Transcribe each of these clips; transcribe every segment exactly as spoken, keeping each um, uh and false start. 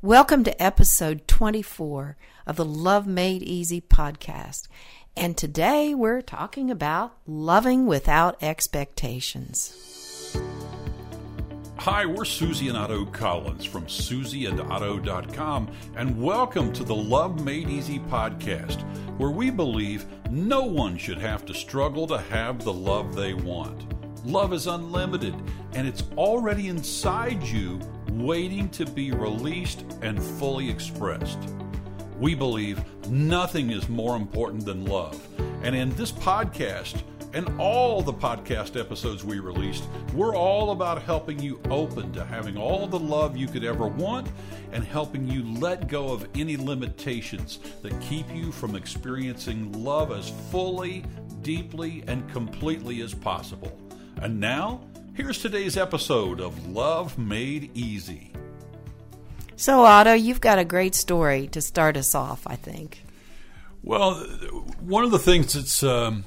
Welcome to episode twenty-four of the Love Made Easy podcast. And today we're talking about loving without expectations. Hi, we're Susie and Otto Collins from Susie and Otto dot com, and welcome to the Love Made Easy podcast, where we believe no one should have to struggle to have the love they want. Love is unlimited, and it's already inside you, waiting to be released and fully expressed. We believe nothing is more important than love. And in this podcast and all the podcast episodes we released, we're all about helping you open to having all the love you could ever want and helping you let go of any limitations that keep you from experiencing love as fully, deeply, and completely as possible. And now, here's today's episode of Love Made Easy. So, Otto, you've got a great story to start us off, I think. Well, one of the things that's um,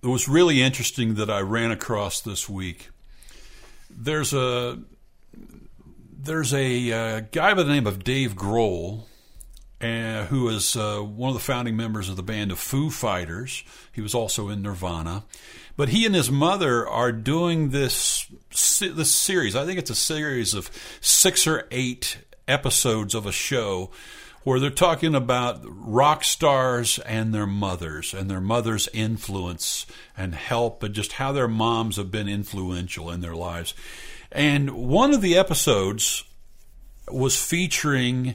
that was really interesting that I ran across this week, there's a there's a uh, guy by the name of Dave Grohl, uh, who is uh, one of the founding members of the band of Foo Fighters. He was also in Nirvana. But he and his mother are doing this this series. I think it's a series of six or eight episodes of a show where they're talking about rock stars and their mothers and their mother's influence and help and just how their moms have been influential in their lives. And one of the episodes was featuring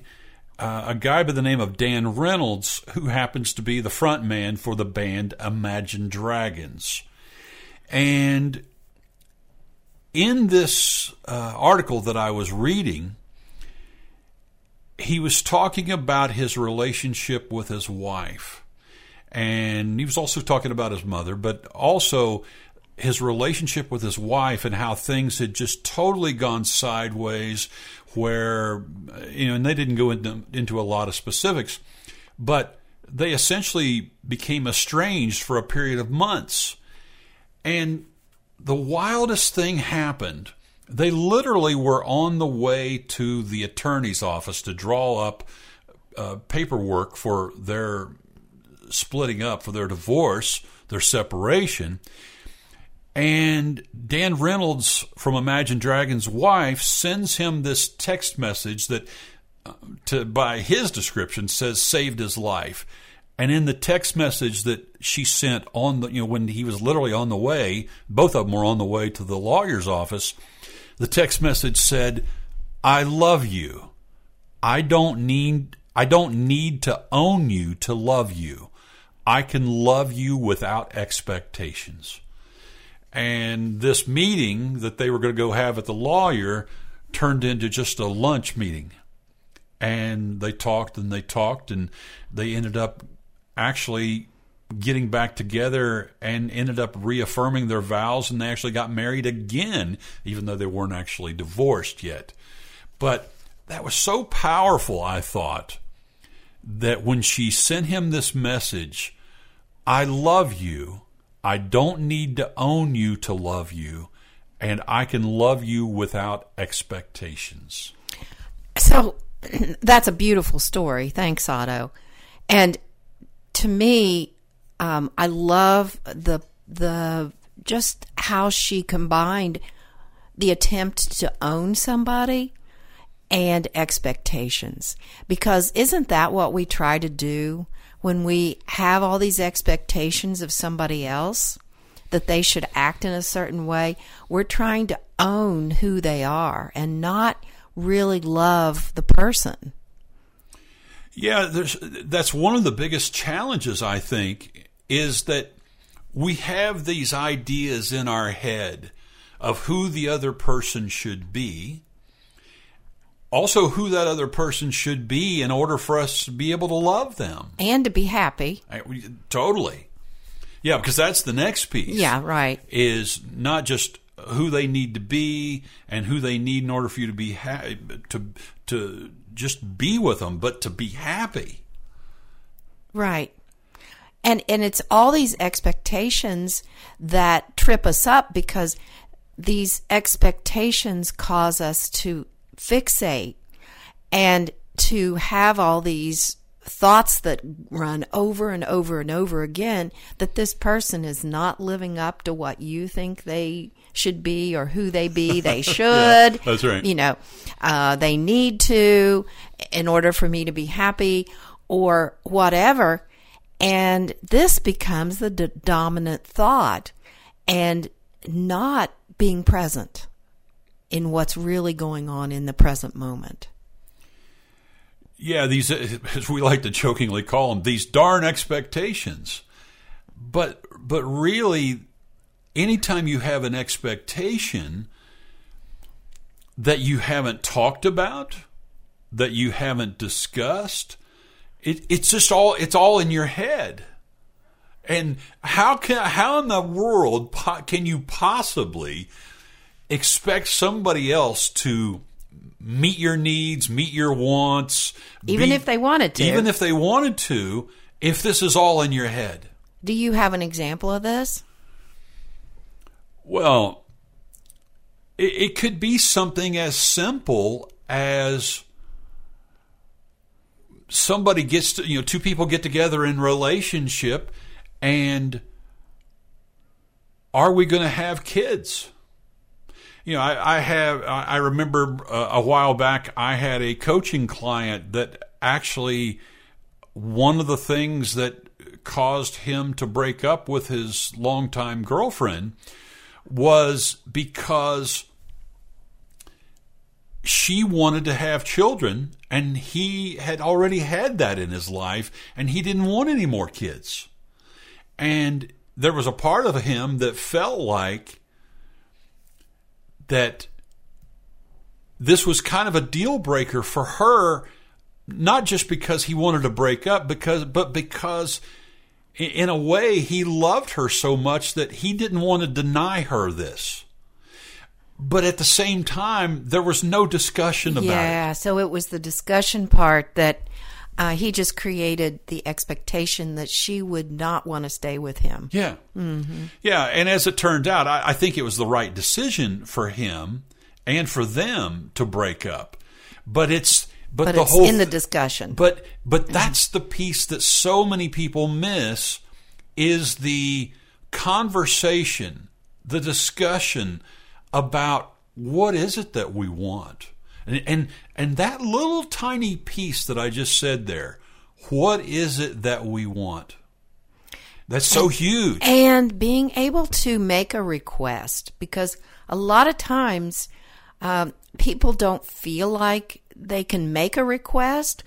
uh, a guy by the name of Dan Reynolds, who happens to be the front man for the band Imagine Dragons. And in this uh, article that I was reading, he was talking about his relationship with his wife. And he was also talking about his mother, but also his relationship with his wife and how things had just totally gone sideways where, you know, and they didn't go into, into a lot of specifics, but they essentially became estranged for a period of months. And the wildest thing happened. They literally were on the way to the attorney's office to draw up uh, paperwork for their splitting up, for their divorce, their separation. And Dan Reynolds from Imagine Dragons' wife sends him this text message that, uh, to, by his description, says saved his life. And in the text message that she sent on the, you know, when he was literally on the way, both of them were on the way to the lawyer's office, the text message said, I love you. I don't need, I don't need to own you to love you. I can love you without expectations. And this meeting that they were going to go have at the lawyer turned into just a lunch meeting. And they talked and they talked and they ended up actually getting back together and ended up reaffirming their vows, and they actually got married again, even though they weren't actually divorced yet. But that was so powerful, I thought, that when she sent him this message, I love you, I don't need to own you to love you, and I can love you without expectations. So that's a beautiful story. Thanks, Otto. And to me, um, I love the the just how she combined the attempt to own somebody and expectations. Because isn't that what we try to do when we have all these expectations of somebody else, that they should act in a certain way? We're trying to own who they are and not really love the person. Yeah, there's, that's one of the biggest challenges, I think, is that we have these ideas in our head of who the other person should be, also who that other person should be in order for us to be able to love them. And to be happy. I, we, totally. Yeah, because that's the next piece. Yeah, right. Is not just who they need to be and who they need in order for you to be happy, to to just be with them, but to be happy. Right. And and it's all these expectations that trip us up, because these expectations cause us to fixate and to have all these thoughts that run over and over and over again that this person is not living up to what you think they should be or who they be they should. Yeah, that's right. You know, uh, they need to in order for me to be happy or whatever. And this becomes the d- dominant thought and not being present in what's really going on in the present moment. Yeah, these, as we like to jokingly call them, these darn expectations. But but really, anytime you have an expectation that you haven't talked about, that you haven't discussed, it, it's just all it's all in your head. And how can how in the world po- can you possibly expect somebody else to meet your needs, meet your wants. Even be, if they wanted to. Even if they wanted to, if this is all in your head. Do you have an example of this? Well, it, it could be something as simple as somebody gets to, you know, two people get together in relationship and are we going to have kids? You know, I, I have. I remember uh, a while back, I had a coaching client that actually one of the things that caused him to break up with his longtime girlfriend was because she wanted to have children, and he had already had that in his life, and he didn't want any more kids. And there was a part of him that felt like that this was kind of a deal breaker for her, not just because he wanted to break up, because but because in a way he loved her so much that he didn't want to deny her this. But at the same time, there was no discussion about yeah, it. Yeah, so it was the discussion part that uh, he just created the expectation that she would not want to stay with him. Yeah. Mm-hmm. Yeah, and as it turned out, I, I think it was the right decision for him and for them to break up. But it's but, but the it's whole in the discussion. But but that's mm-hmm. the piece that so many people miss is the conversation, the discussion about what is it that we want. And, and and that little tiny piece that I just said there, what is it that we want? That's so and, huge. And being able to make a request, because a lot of times um, people don't feel like they can make a request,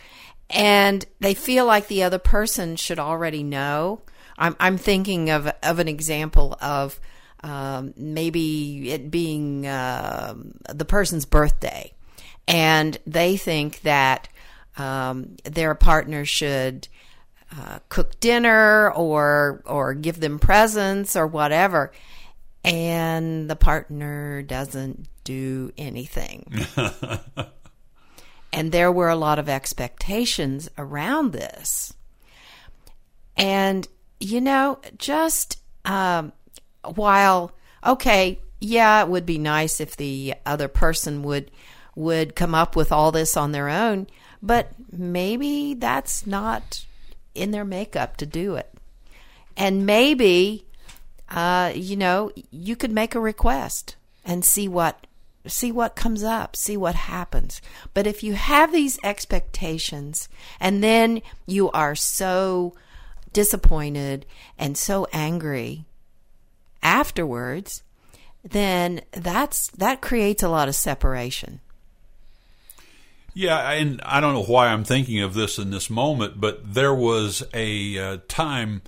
and they feel like the other person should already know. I'm I'm thinking of of an example of um, maybe it being uh, the person's birthday. And they think that um, their partner should uh, cook dinner or or give them presents or whatever, and the partner doesn't do anything. And there were a lot of expectations around this. And, you know, just um, while, okay, yeah, it would be nice if the other person would... would come up with all this on their own, but maybe that's not in their makeup to do it. And maybe, uh, you know, you could make a request and see what, see what comes up, see what happens. But if you have these expectations and then you are so disappointed and so angry afterwards, then that's, that creates a lot of separation. Yeah, and I don't know why I'm thinking of this in this moment, but there was a uh, time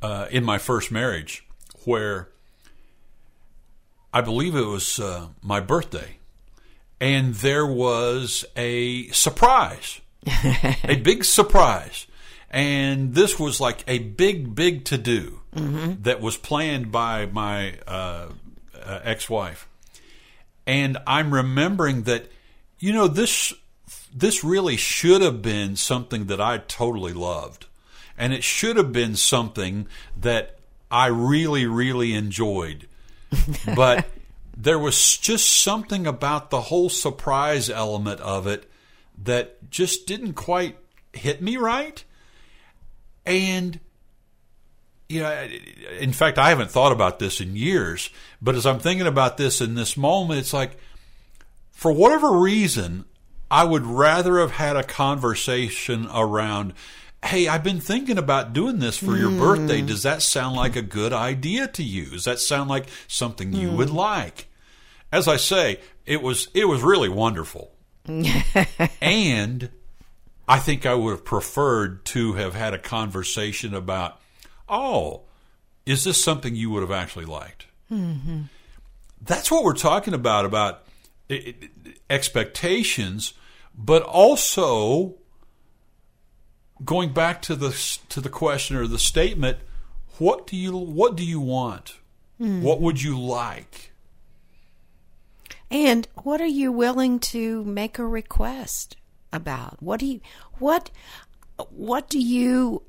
uh, in my first marriage where I believe it was uh, my birthday, and there was a surprise, a big surprise. And this was like a big, big to-do mm-hmm. that was planned by my uh, uh, ex-wife. And I'm remembering that, you know, this... This really should have been something that I totally loved. And it should have been something that I really, really enjoyed. But there was just something about the whole surprise element of it that just didn't quite hit me right. And, you know, in fact, I haven't thought about this in years, but as I'm thinking about this in this moment, it's like, for whatever reason, I would rather have had a conversation around, hey, I've been thinking about doing this for mm. your birthday. Does that sound like a good idea to you? Does that sound like something you mm. would like? As I say, it was it was really wonderful. And I think I would have preferred to have had a conversation about, oh, is this something you would have actually liked? Mm-hmm. That's what we're talking about, about expectations, but also going back to the to the question or the statement, what do you what do you want? Mm. What would you like? And what are you willing to make a request about? What do you what what do you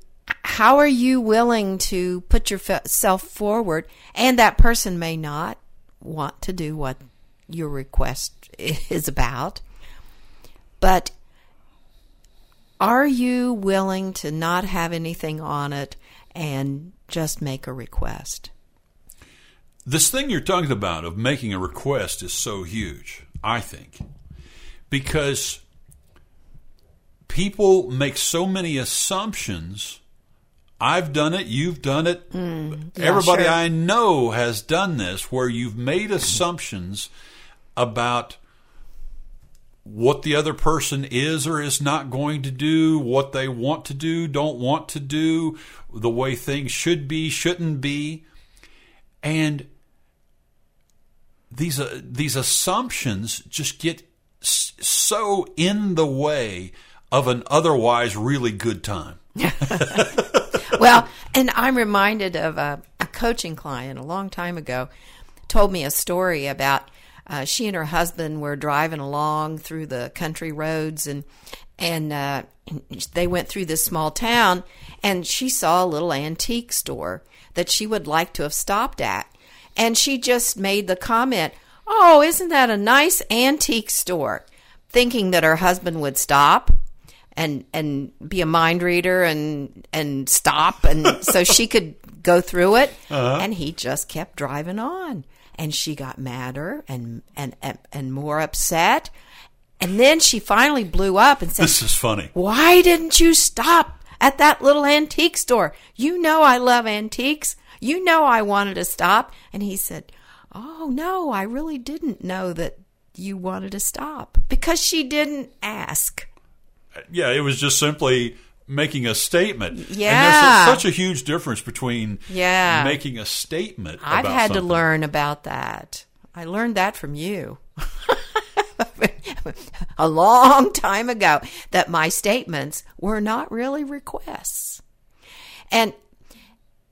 how are you willing to put yourself forward? And that person may not want to do what your request is about, but are you willing to not have anything on it and just make a request? This thing you're talking about of making a request is so huge, I think, because people make so many assumptions. I've done it, you've done it, mm, yeah, everybody sure. I know has done this, where you've made assumptions about what the other person is or is not going to do, what they want to do, don't want to do, the way things should be, shouldn't be. And these uh, these assumptions just get s- so in the way of an otherwise really good time. Well, and I'm reminded of a, a coaching client a long time ago told me a story about uh, she and her husband were driving along through the country roads, and and uh, they went through this small town, and she saw a little antique store that she would like to have stopped at. And she just made the comment, oh, isn't that a nice antique store? Thinking that her husband would stop and and be a mind reader and, and stop, and so she could go through it. Uh-huh. And he just kept driving on. And she got madder and, and, and, and more upset. And then she finally blew up and said, this is funny. Why didn't you stop at that little antique store? You know I love antiques. You know I wanted to stop. And he said, oh, no, I really didn't know that you wanted to stop, because she didn't ask. Yeah, it was just simply making a statement. Yeah. And there's such a huge difference between yeah. making a statement about something. I've had to learn about that. I learned that from you. A long time ago, that my statements were not really requests. And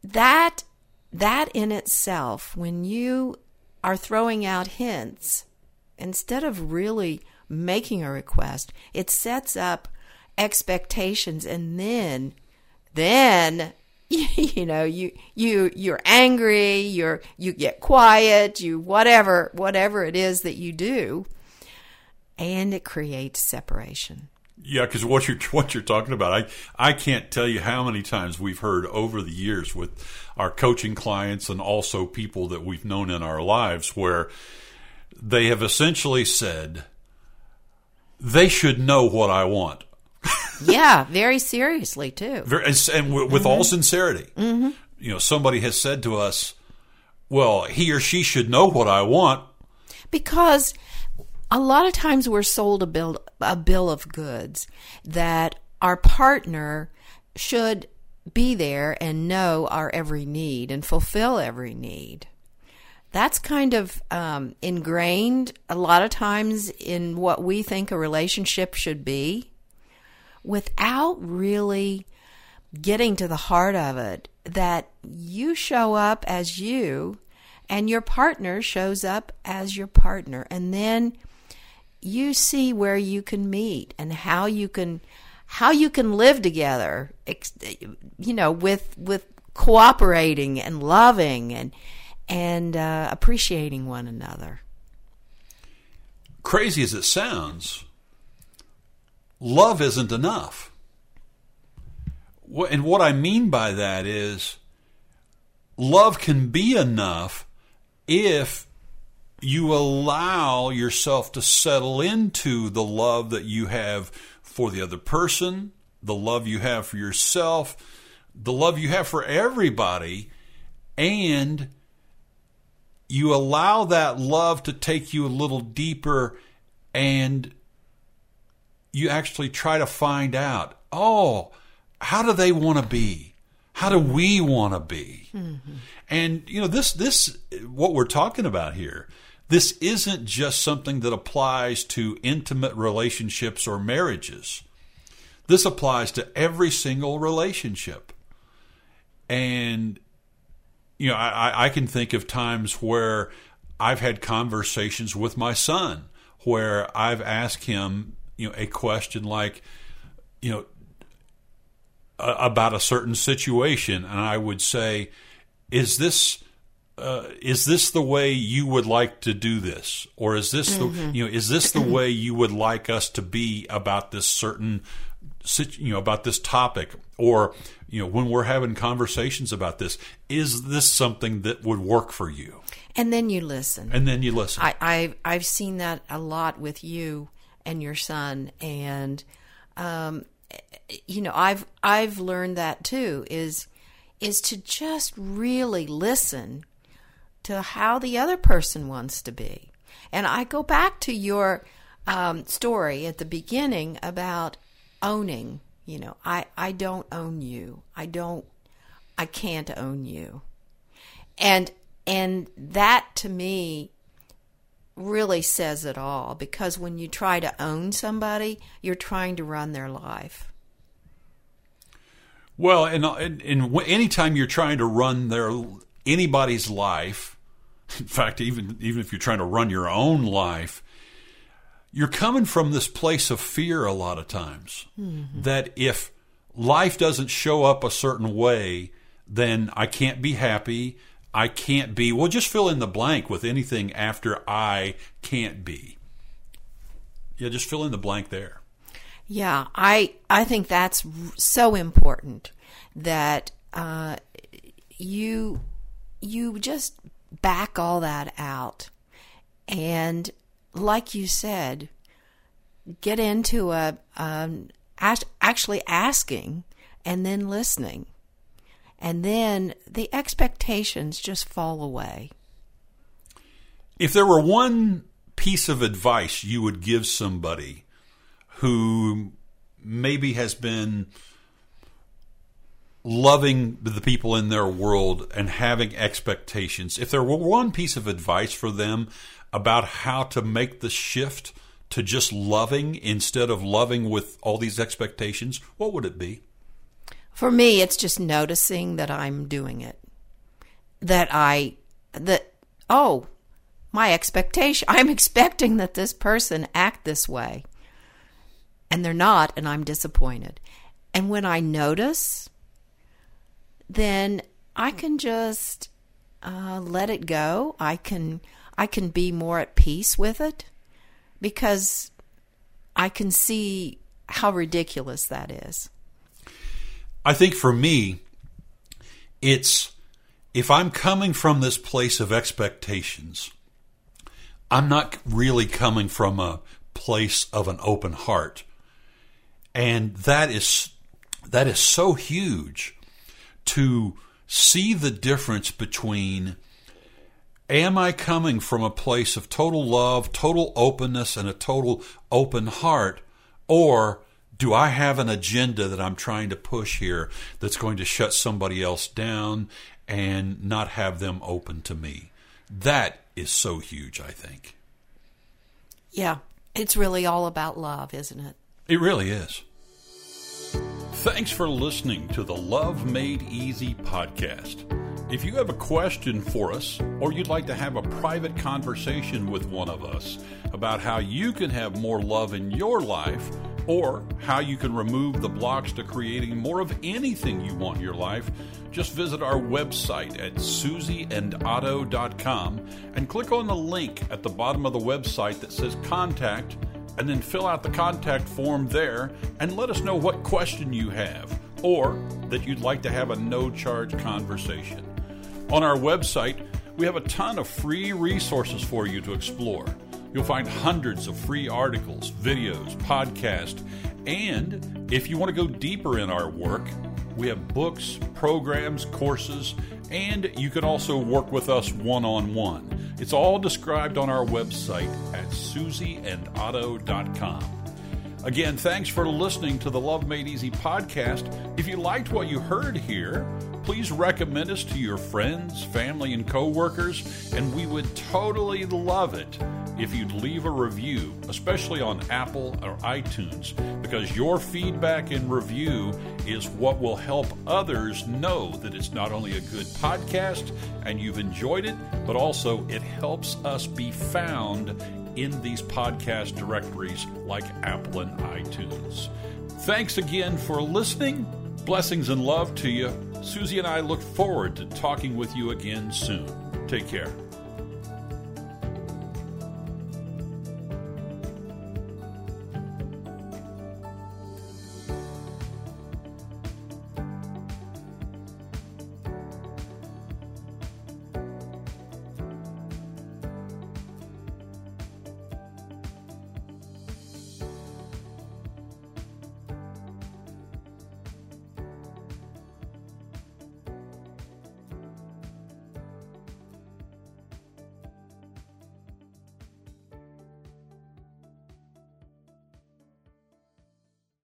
that that in itself, when you are throwing out hints, instead of really making a request, it sets up expectations, and then then you know, you you you're angry, you're you get quiet, you whatever whatever it is that you do. And it creates separation. Yeah, because what you're what you're talking about, I I can't tell you how many times we've heard over the years with our coaching clients and also people that we've known in our lives, where they have essentially said, they should know what I want. Yeah, very seriously too, very, and, and with mm-hmm. all sincerity. Mm-hmm. You know, somebody has said to us, "Well, he or she should know what I want," because a lot of times we're sold a bill, a bill of goods that our partner should be there and know our every need and fulfill every need. That's kind of um, ingrained a lot of times in what we think a relationship should be, without really getting to the heart of it, that you show up as you and your partner shows up as your partner. And then you see where you can meet and how you can how you can live together, you know, with with cooperating and loving and and uh, appreciating one another. Crazy as it sounds, love isn't enough. And what I mean by that is love can be enough if you allow yourself to settle into the love that you have for the other person, the love you have for yourself, the love you have for everybody, and you allow that love to take you a little deeper, and you actually try to find out, oh, how do they want to be? How do we want to be? Mm-hmm. And, you know, this, this, what we're talking about here, this isn't just something that applies to intimate relationships or marriages. This applies to every single relationship. And, you know, I, I can think of times where I've had conversations with my son where I've asked him, you know, a question like, you know, about a certain situation, and I would say, "Is this uh, is this the way you would like to do this, or is this mm-hmm. the you know is this the way you would like us to be about this certain you know about this topic, or you know when we're having conversations about this, is this something that would work for you?" And then you listen. And then you listen. I, I I've seen that a lot with you and your son, and. Um, You know, I've I've learned that too. Is is to just really listen to how the other person wants to be. And I go back to your um, story at the beginning about owning. You know, I, I don't own you. I don't. I can't own you. And and that to me really says it all, because when you try to own somebody, you're trying to run their life. Well, and, and, and anytime you're trying to run their anybody's life, in fact, even even if you're trying to run your own life, you're coming from this place of fear a lot of times. Mm-hmm. That if life doesn't show up a certain way, then I can't be happy. I can't be. Well, just fill in the blank with anything after I can't be. Yeah, just fill in the blank there. Yeah, I I think that's so important that uh, you you just back all that out, and like you said, get into a um, actually asking and then listening. And then the expectations just fall away. If there were one piece of advice you would give somebody who maybe has been loving the people in their world and having expectations, if there were one piece of advice for them about how to make the shift to just loving instead of loving with all these expectations, what would it be? For me, it's just noticing that I'm doing it. That I, that, oh, my expectation, I'm expecting that this person act this way. And they're not, and I'm disappointed. And when I notice, then I can just uh, let it go. I can, I can be more at peace with it, because I can see how ridiculous that is. I think for me, it's if I'm coming from this place of expectations, I'm not really coming from a place of an open heart. And that is that is so huge to see the difference between, am I coming from a place of total love, total openness, and a total open heart, or do I have an agenda that I'm trying to push here that's going to shut somebody else down and not have them open to me? That is so huge, I think. Yeah, it's really all about love, isn't it? It really is. Thanks for listening to the Love Made Easy podcast. If you have a question for us, or you'd like to have a private conversation with one of us about how you can have more love in your life, or how you can remove the blocks to creating more of anything you want in your life, just visit our website at Susie and Otto dot com and click on the link at the bottom of the website that says Contact, and then fill out the contact form there and let us know what question you have or that you'd like to have a no-charge conversation. On our website, we have a ton of free resources for you to explore. You'll find hundreds of free articles, videos, podcasts, and if you want to go deeper in our work, we have books, programs, courses, and you can also work with us one-on-one. It's all described on our website at Susie and Otto dot com. Again, thanks for listening to the Love Made Easy podcast. If you liked what you heard here, please recommend us to your friends, family, and coworkers, and we would totally love it if you'd leave a review, especially on Apple or iTunes, because your feedback and review is what will help others know that it's not only a good podcast and you've enjoyed it, but also it helps us be found in these podcast directories like Apple and iTunes. Thanks again for listening. Blessings and love to you. Susie and I look forward to talking with you again soon. Take care.